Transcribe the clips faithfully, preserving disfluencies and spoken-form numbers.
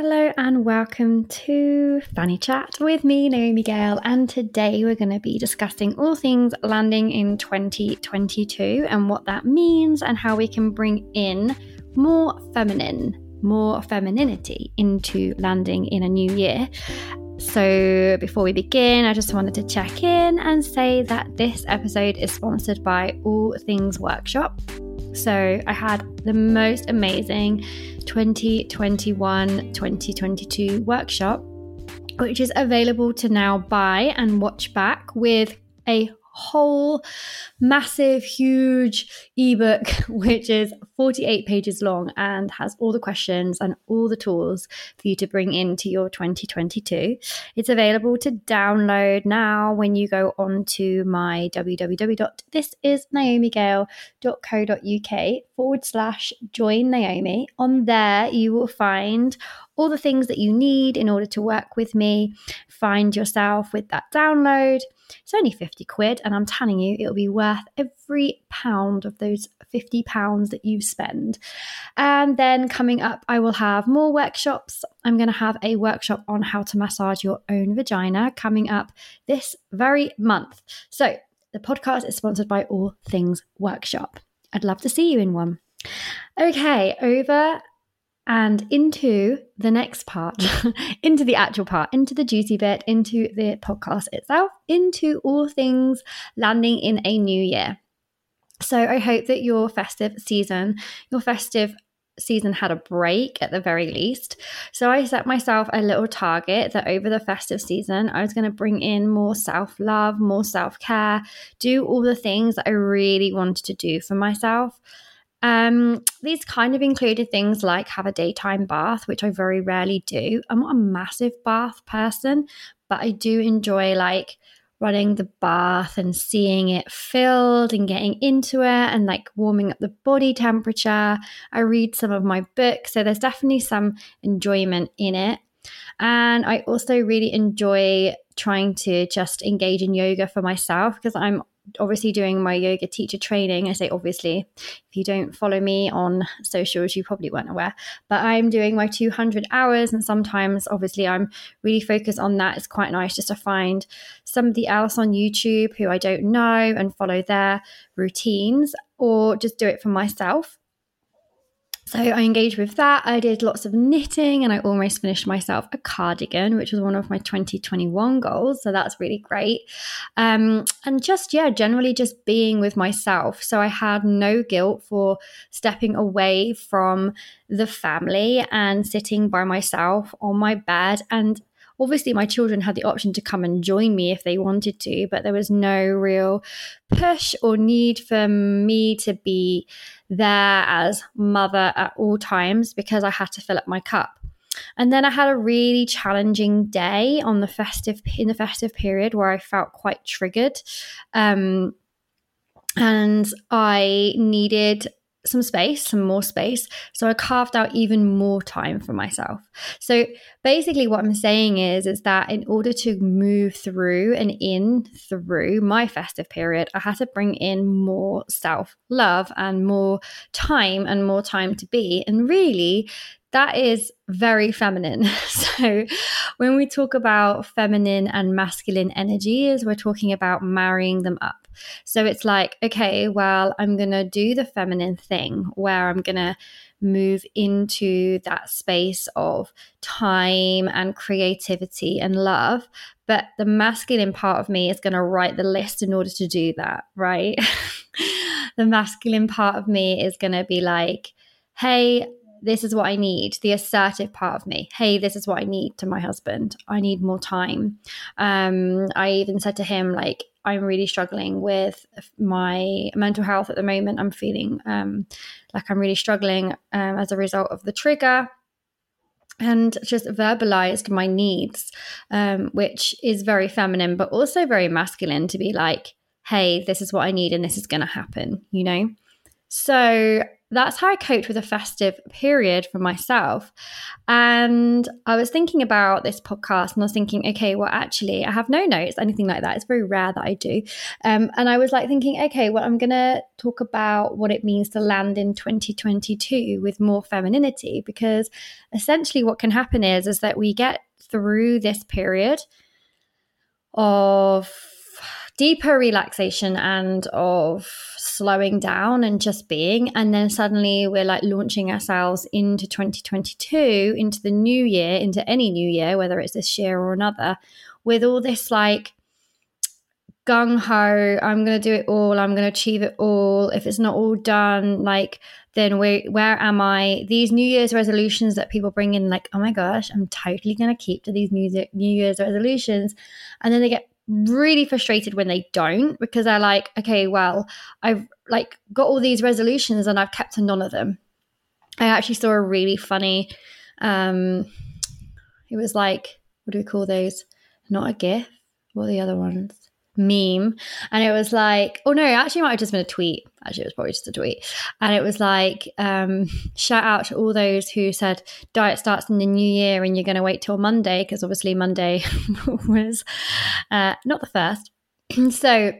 Hello and welcome to Fanny Chat with me, Naomi Gale, and today we're going to be discussing all things landing in twenty twenty-two and what that means and how we can bring in more feminine, more femininity into landing in a new year. So before we begin, I just wanted to check in and say that this episode is sponsored by All Things Workshop. So I had the most amazing twenty twenty-one twenty twenty-two workshop, which is available to now buy and watch back with a whole massive, huge ebook, which is forty-eight pages long and has all the questions and all the tools for you to bring into your twenty twenty-two. It's available to download now when you go onto my w w w dot this is naomi gale dot co dot u k forward slash join Naomi. On there, you will find all the things that you need in order to work with me, find yourself with that download. It's only fifty quid, and I'm telling you, it'll be worth every pound of those fifty pounds that you spend. And then coming up, I will have more workshops. I'm going to have a workshop on how to massage your own vagina coming up this very month. So the podcast is sponsored by All Things Workshop. I'd love to see you in one. Okay, over and into the next part, into the actual part, into the juicy bit, into the podcast itself, into all things landing in a new year. So I hope that your festive season, your festive season had a break at the very least. So I set myself a little target that over the festive season, I was going to bring in more self-love, more self-care, do all the things that I really wanted to do for myself. Um, these kind of included things like have a daytime bath, which I very rarely do. I'm not a massive bath person, but I do enjoy like running the bath and seeing it filled and getting into it and like warming up the body temperature. I read some of my books, so there's definitely some enjoyment in it. And I also really enjoy trying to just engage in yoga for myself because I'm obviously doing my yoga teacher training. I say obviously, if you don't follow me on socials, you probably weren't aware, but I'm doing my two hundred hours, and sometimes obviously I'm really focused on that. It's quite nice just to find somebody else on YouTube who I don't know and follow their routines or just do it for myself. So I engaged with that. I did lots of knitting and I almost finished myself a cardigan, which was one of my twenty twenty-one goals. So that's really great. Um, and just, yeah, generally just being with myself. So I had no guilt for stepping away from the family and sitting by myself on my bed. And obviously my children had the option to come and join me if they wanted to, but there was no real push or need for me to be there as mother at all times because I had to fill up my cup. And then I had a really challenging day on the festive in the festive period where I felt quite triggered, um, and I needed some space, some more space. So I carved out even more time for myself. So basically what I'm saying is, is that in order to move through and in through my festive period, I had to bring in more self-love and more time and more time to be. And really, that is very feminine. So when we talk about feminine and masculine energies, we're talking about marrying them up. So it's like, okay, well, I'm going to do the feminine thing where I'm going to move into that space of time and creativity and love. But the masculine part of me is going to write the list in order to do that, right? The masculine part of me is going to be like, hey, this is what I need. The assertive part of me. Hey, this is what I need to my husband. I need more time. Um, I even said to him, like, I'm really struggling with my mental health at the moment. I'm feeling um, like I'm really struggling um, as a result of the trigger, and just verbalized my needs, um, which is very feminine, but also very masculine to be like, hey, this is what I need and this is going to happen, you know? So that's how I cope with a festive period for myself. And I was thinking about this podcast and I was thinking, okay, well, actually, I have no notes, anything like that. It's very rare that I do. Um, and I was like thinking, okay, well, I'm going to talk about what it means to land in twenty twenty-two with more femininity, because essentially what can happen is, is that we get through this period of deeper relaxation and of slowing down and just being, and then suddenly we're like launching ourselves into twenty twenty-two, into the new year, into any new year, whether it's this year or another, with all this like gung-ho, I'm gonna do it all, I'm gonna achieve it all, if it's not all done, like then where where am I? These New Year's resolutions that people bring in, like, oh my gosh, I'm totally gonna keep to these new, new Year's resolutions, and then they get really frustrated when they don't, because they're like, okay, well, I've like got all these resolutions and I've kept to none of them. I actually saw a really funny, um, it was like, what do we call those? Not a GIF. What are the other ones? Meme. And it was like, oh no, it actually might have just been a tweet. Actually, it was probably just a tweet. And it was like, um, shout out to all those who said diet starts in the new year and you're going to wait till Monday, because obviously Monday was uh, not the first. So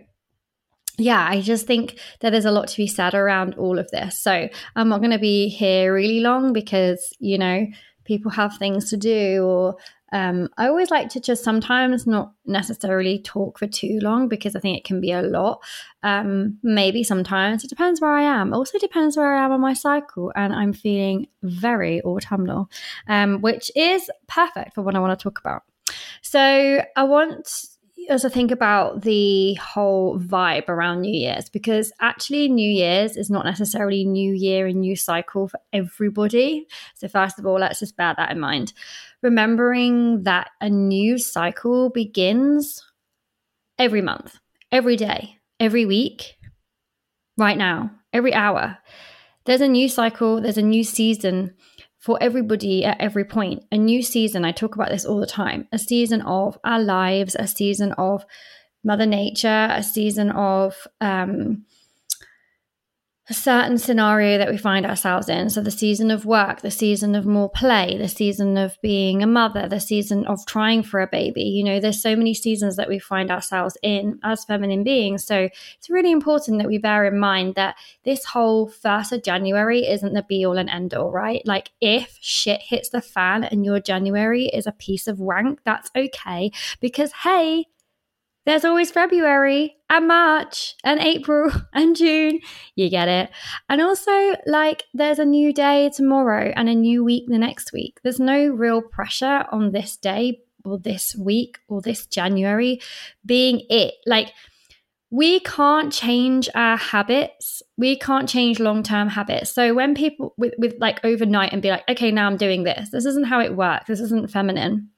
yeah, I just think that there's a lot to be said around all of this. So I'm not going to be here really long because, you know, people have things to do, or Um, I always like to just sometimes not necessarily talk for too long, because I think it can be a lot. Um, maybe sometimes it depends where I am. It also depends where I am on my cycle, and I'm feeling very autumnal, um, which is perfect for what I want to talk about. So I want us to think about the whole vibe around New Year's, because actually New Year's is not necessarily new year and new cycle for everybody. So first of all, let's just bear that in mind. Remembering that a new cycle begins every month, every day, every week, right now, every hour. There's a new cycle, there's a new season for everybody at every point. A new season, I talk about this all the time, a season of our lives, a season of Mother Nature, a season of um, a certain scenario that we find ourselves in. So the season of work, the season of more play, the season of being a mother, the season of trying for a baby. You know, there's so many seasons that we find ourselves in as feminine beings. So it's really important that we bear in mind that this whole first of January isn't the be all and end all, right? Like, if shit hits the fan and your January is a piece of wank, that's okay, because hey, there's always February and March and April and June. You get it. And also, like, there's a new day tomorrow and a new week the next week. There's no real pressure on this day or this week or this January being it. Like, we can't change our habits. We can't change long-term habits. So when people with, with like overnight and be like, okay, now I'm doing this. This isn't how it works. This isn't feminine.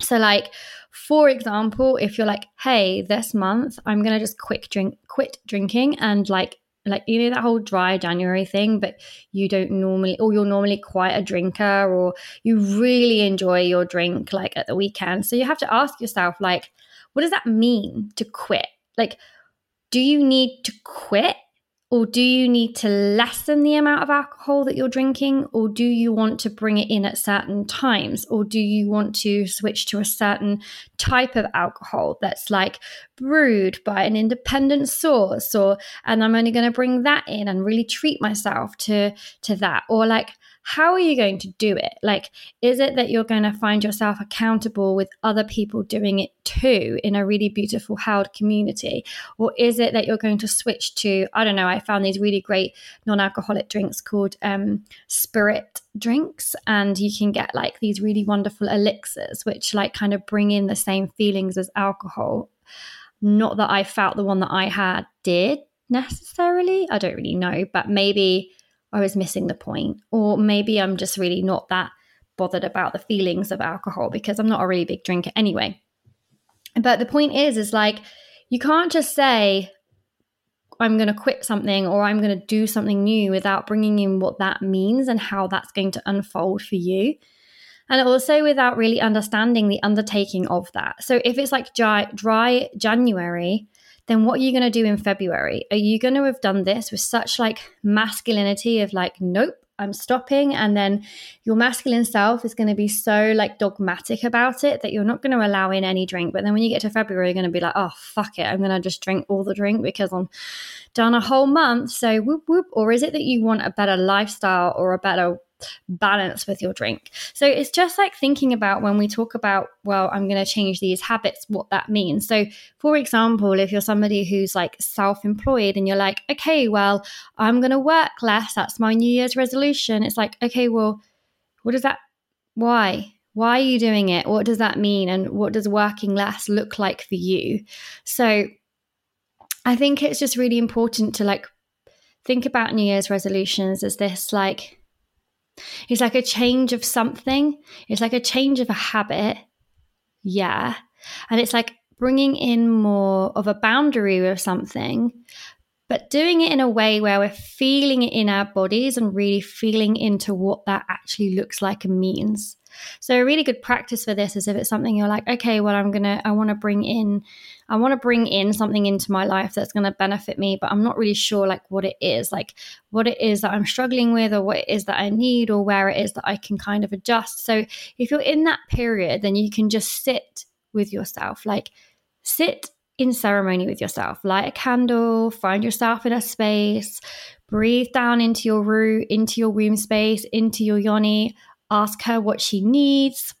So like, for example, if you're like, hey, this month I'm going to just quick drink, quit drinking and like, like, you know, that whole dry January thing, but you don't normally, or you're normally quite a drinker, or you really enjoy your drink like at the weekend. So you have to ask yourself, like, what does that mean to quit? Like, do you need to quit? Or do you need to lessen the amount of alcohol that you're drinking? Or do you want to bring it in at certain times? Or do you want to switch to a certain type of alcohol that's like brewed by an independent source? Or, and I'm only going to bring that in and really treat myself to, to that. Or like, how are you going to do it? Like, is it that you're going to find yourself accountable with other people doing it too in a really beautiful, held community? Or is it that you're going to switch to, I don't know, I found these really great non-alcoholic drinks called um, spirit drinks, and you can get like these really wonderful elixirs, which like kind of bring in the same feelings as alcohol. Not that I felt the one that I had did necessarily. I don't really know, but maybe I was missing the point, or maybe I'm just really not that bothered about the feelings of alcohol because I'm not a really big drinker anyway. But the point is, is like, you can't just say I'm going to quit something or I'm going to do something new without bringing in what that means and how that's going to unfold for you. And also without really understanding the undertaking of that. So if it's like dry, dry January, then what are you going to do in February? Are you going to have done this with such like masculinity of like, nope, I'm stopping? And then your masculine self is going to be so like dogmatic about it that you're not going to allow in any drink. But then when you get to February, you're going to be like, oh, fuck it. I'm going to just drink all the drink because I'm done a whole month. So whoop, whoop. Or is it that you want a better lifestyle or a better balance with your drink? So it's just like thinking about when we talk about, well, I'm going to change these habits, what that means. So for example, if you're somebody who's like self-employed and you're like, okay, well, I'm going to work less, that's my New Year's resolution. It's like, okay, well, what does that, why? Why are you doing it? What does that mean? And what does working less look like for you? So I think it's just really important to like think about New Year's resolutions as this like, it's like a change of something. It's like a change of a habit. Yeah. And it's like bringing in more of a boundary with something, but doing it in a way where we're feeling it in our bodies and really feeling into what that actually looks like and means. So a really good practice for this is if it's something you're like, okay, well, I'm going to, I want to bring in, I want to bring in something into my life that's going to benefit me, but I'm not really sure like what it is, like what it is that I'm struggling with or what it is that I need or where it is that I can kind of adjust. So if you're in that period, then you can just sit with yourself, like sit in ceremony with yourself, light a candle, find yourself in a space, breathe down into your root, into your womb space, into your yoni, ask her what she needs.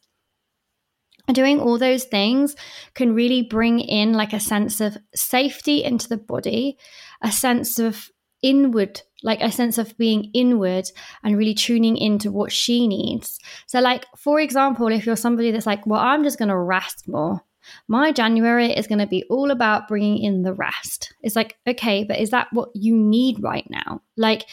Doing all those things can really bring in like a sense of safety into the body, a sense of inward, like a sense of being inward and really tuning into what she needs. So like, for example, if you're somebody that's like, well, I'm just going to rest more. My January is going to be all about bringing in the rest. It's like, okay, but is that what you need right now? Like,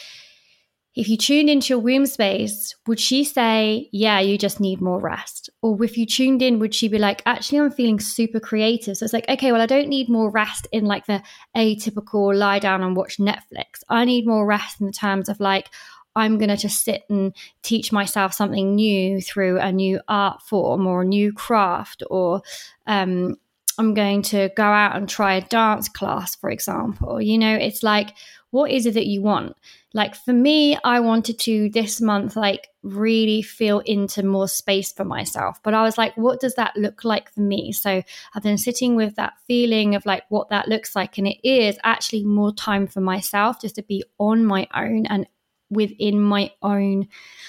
if you tuned into your womb space, would she say, yeah, you just need more rest? Or if you tuned in, would she be like, actually, I'm feeling super creative. So it's like, okay, well, I don't need more rest in like the atypical lie down and watch Netflix. I need more rest in the terms of like, I'm going to just sit and teach myself something new through a new art form or a new craft, or um, I'm going to go out and try a dance class, for example. You know, it's like, what is it that you want? Like for me, I wanted to this month, like really feel into more space for myself. But I was like, what does that look like for me? So I've been sitting with that feeling of like what that looks like. And it is actually more time for myself just to be on my own and within my own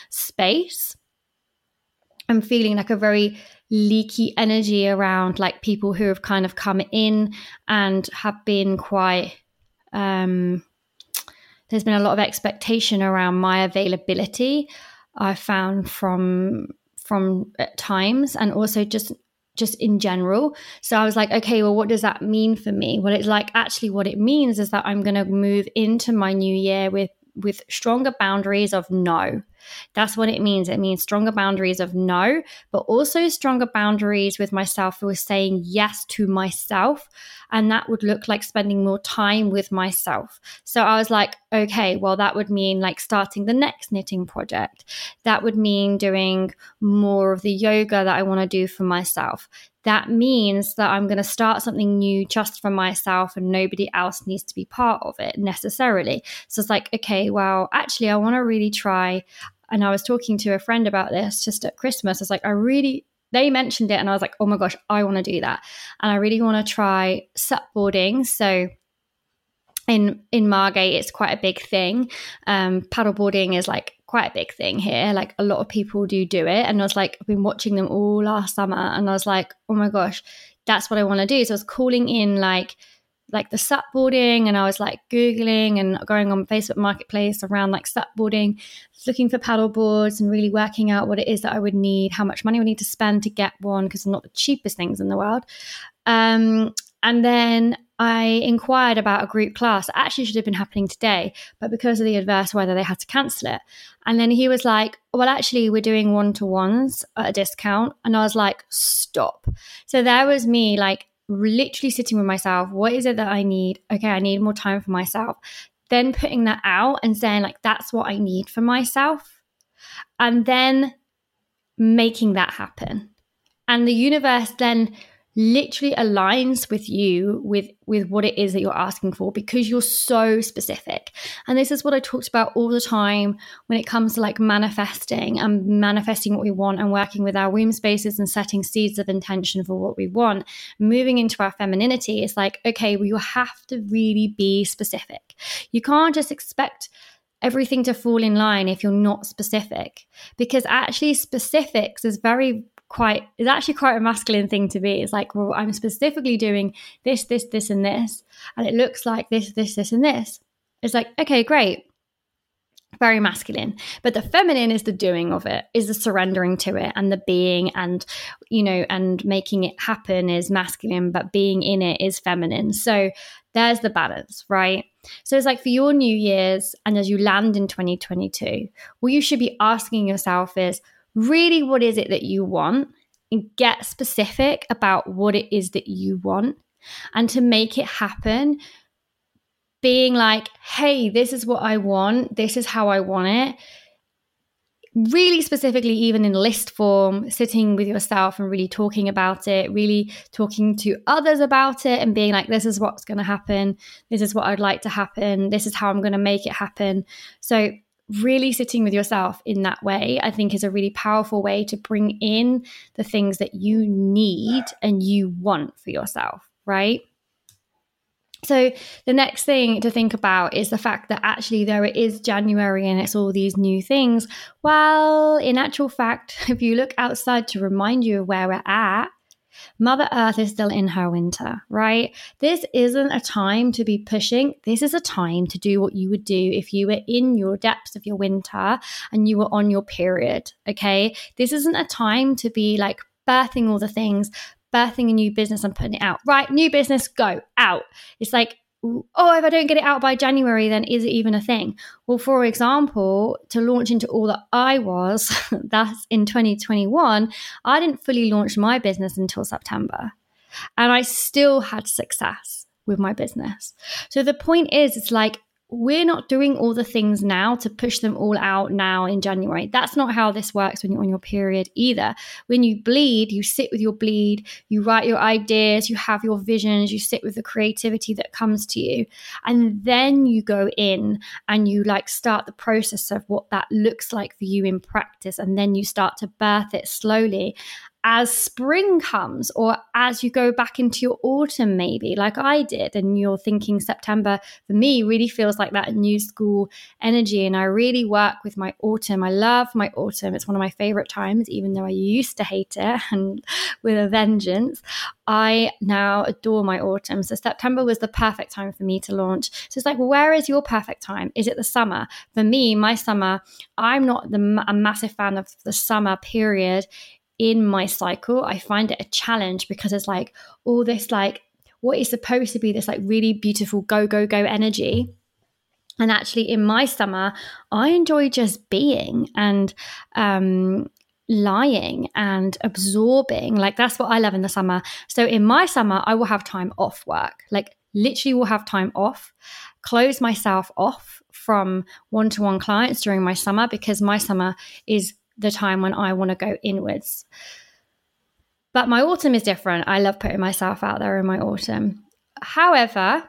space. I'm feeling like a very leaky energy around like people who have kind of come in and have been quite... um there's been a lot of expectation around my availability, I found from from at times, and also just just in general. So I was like, okay, well, what does that mean for me? Well, it's like actually what it means is that I'm going to move into my new year with with stronger boundaries of no. That's what it means. It means stronger boundaries of no, but also stronger boundaries with myself who is saying yes to myself. And that would look like spending more time with myself. So I was like, okay, well, that would mean like starting the next knitting project. That would mean doing more of the yoga that I want to do for myself. That means that I'm going to start something new just for myself and nobody else needs to be part of it necessarily. So it's like, okay, well, actually, I want to really try. And I was talking to a friend about this just at Christmas. I was like, I really, they mentioned it and I was like, oh my gosh, I want to do that. And I really want to try supboarding. So in, in Margate, it's quite a big thing. Um, paddleboarding is like quite a big thing here, like a lot of people do do it, and I was like, I've been watching them all last summer and I was like, oh my gosh, that's what I want to do. So I was calling in like like the supboarding, and I was like googling and going on Facebook Marketplace around like supboarding, looking for paddle boards and really working out what it is that I would need, how much money I would need to spend to get one, because they're not the cheapest things in the world. Um and then I inquired about a group class that actually should have been happening today, but because of the adverse weather, they had to cancel it. And then he was like, well, actually, we're doing one-to-ones at a discount. And I was like, stop. So there was me like literally sitting with myself. What is it that I need? Okay, I need more time for myself. Then putting that out and saying like, that's what I need for myself. And then making that happen. And the universe then literally aligns with you with with what it is that you're asking for, because you're so specific. And this is what I talked about all the time when it comes to like manifesting and manifesting what we want, and working with our womb spaces and setting seeds of intention for what we want. Moving into our femininity, it's like, okay, well, you have to really be specific. You can't just expect everything to fall in line if you're not specific, because actually specifics is very quite is actually quite a masculine thing to be. It's like, well, I'm specifically doing this, this, this, and this, and it looks like this, this, this, and this. It's like, okay, great. Very masculine. But the feminine is the doing of it, is the surrendering to it, and the being, and, you know, and making it happen is masculine, but being in it is feminine. So there's the balance, right? So it's like for your New Year's and as you land in twenty twenty-two, what you should be asking yourself is, really, what is it that you want? And get specific about what it is that you want. And to make it happen, being like, hey, this is what I want. This is how I want it. Really specifically, even in list form, sitting with yourself and really talking about it, really talking to others about it and being like, this is what's going to happen. This is what I'd like to happen. This is how I'm going to make it happen. So really sitting with yourself in that way, I think, is a really powerful way to bring in the things that you need and you want for yourself, right? So the next thing to think about is the fact that actually, though it is January and it's all these new things, well, in actual fact, if you look outside to remind you of where we're at, Mother Earth is still in her winter, right? This isn't a time to be pushing. This is a time to do what you would do if you were in your depths of your winter and you were on your period, okay? This isn't a time to be like birthing all the things, birthing a new business and putting it out. Right, new business, go out. It's like, oh, if I don't get it out by January, then is it even a thing? Well, for example, to launch into all that I was, that's in twenty twenty-one, I didn't fully launch my business until September. And I still had success with my business. So the point is, it's like, we're not doing all the things now to push them all out now in January. That's not how this works when you're on your period either. When you bleed, you sit with your bleed, you write your ideas, you have your visions, you sit with the creativity that comes to you. And then you go in and you like start the process of what that looks like for you in practice. And then you start to birth it slowly as spring comes, or as you go back into your autumn, maybe like I did, and you're thinking September for me really feels like that new school energy. And I really work with my autumn. I love my autumn. It's one of my favorite times, even though I used to hate it and with a vengeance. I now adore my autumn. So September was the perfect time for me to launch. So it's like, well, where is your perfect time? Is it the summer? For me, my summer, I'm not the, a massive fan of the summer period. In my cycle, I find it a challenge because it's like all this, like what is supposed to be this like really beautiful go, go, go energy. And actually in my summer, I enjoy just being and um, lying and absorbing. Like that's what I love in the summer. So in my summer, I will have time off work, like literally will have time off, close myself off from one-to-one clients during my summer, because my summer is the time when I want to go inwards. But my autumn is different. I love putting myself out there in my autumn. However,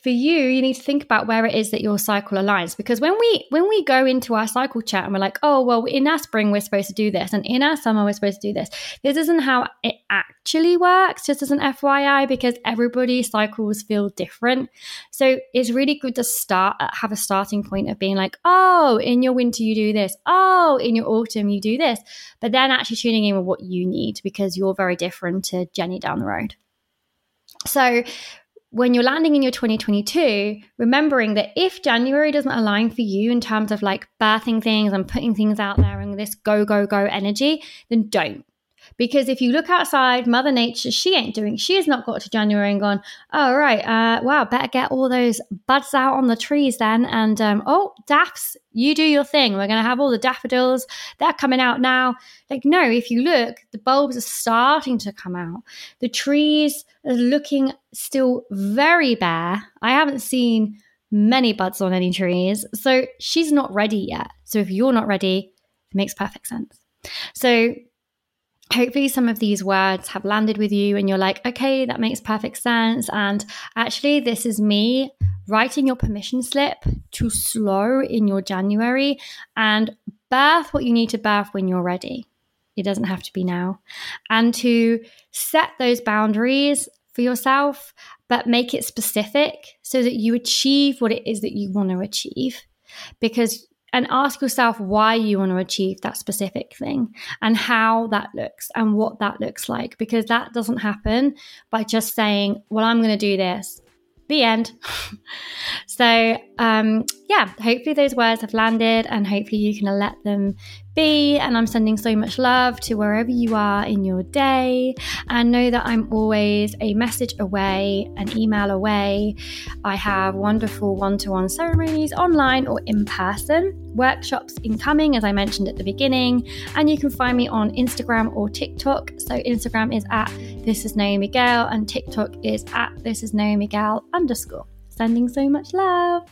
for you, you need to think about where it is that your cycle aligns, because when we when we go into our cycle chat and we're like, oh, well, in our spring, we're supposed to do this, and in our summer, we're supposed to do this. This isn't how it actually works, just as an F Y I, because everybody's cycles feel different. So it's really good to start, have a starting point of being like, oh, in your winter, you do this. Oh, in your autumn, you do this. But then actually tuning in with what you need, because you're very different to Jenny down the road. So when you're landing in your twenty twenty-two, remembering that if January doesn't align for you in terms of like birthing things and putting things out there and this go, go, go energy, then don't. Because if you look outside, Mother Nature, she ain't doing, she has not got to January and gone, oh, right, uh, wow, better get all those buds out on the trees then. And, um, oh, daffs, you do your thing. We're going to have all the daffodils. They're coming out now. Like, no, if you look, the bulbs are starting to come out. The trees are looking still very bare. I haven't seen many buds on any trees. So she's not ready yet. So if you're not ready, it makes perfect sense. So hopefully some of these words have landed with you and you're like, okay, that makes perfect sense. And actually, this is me writing your permission slip to slow in your January and birth what you need to birth when you're ready. It doesn't have to be now. And to set those boundaries for yourself, but make it specific so that you achieve what it is that you want to achieve. Because And ask yourself why you want to achieve that specific thing and how that looks and what that looks like, because that doesn't happen by just saying, well, I'm going to do this. The end. So, um, yeah, hopefully those words have landed and hopefully you can let them be. And I'm sending so much love to wherever you are in your day. And know that I'm always a message away, an email away. I have wonderful one-to-one ceremonies online or in person, workshops incoming, as I mentioned at the beginning. And you can find me on Instagram or TikTok. So Instagram is at thisisnaomigale and TikTok is at thisisnaomigale underscore. Sending so much love.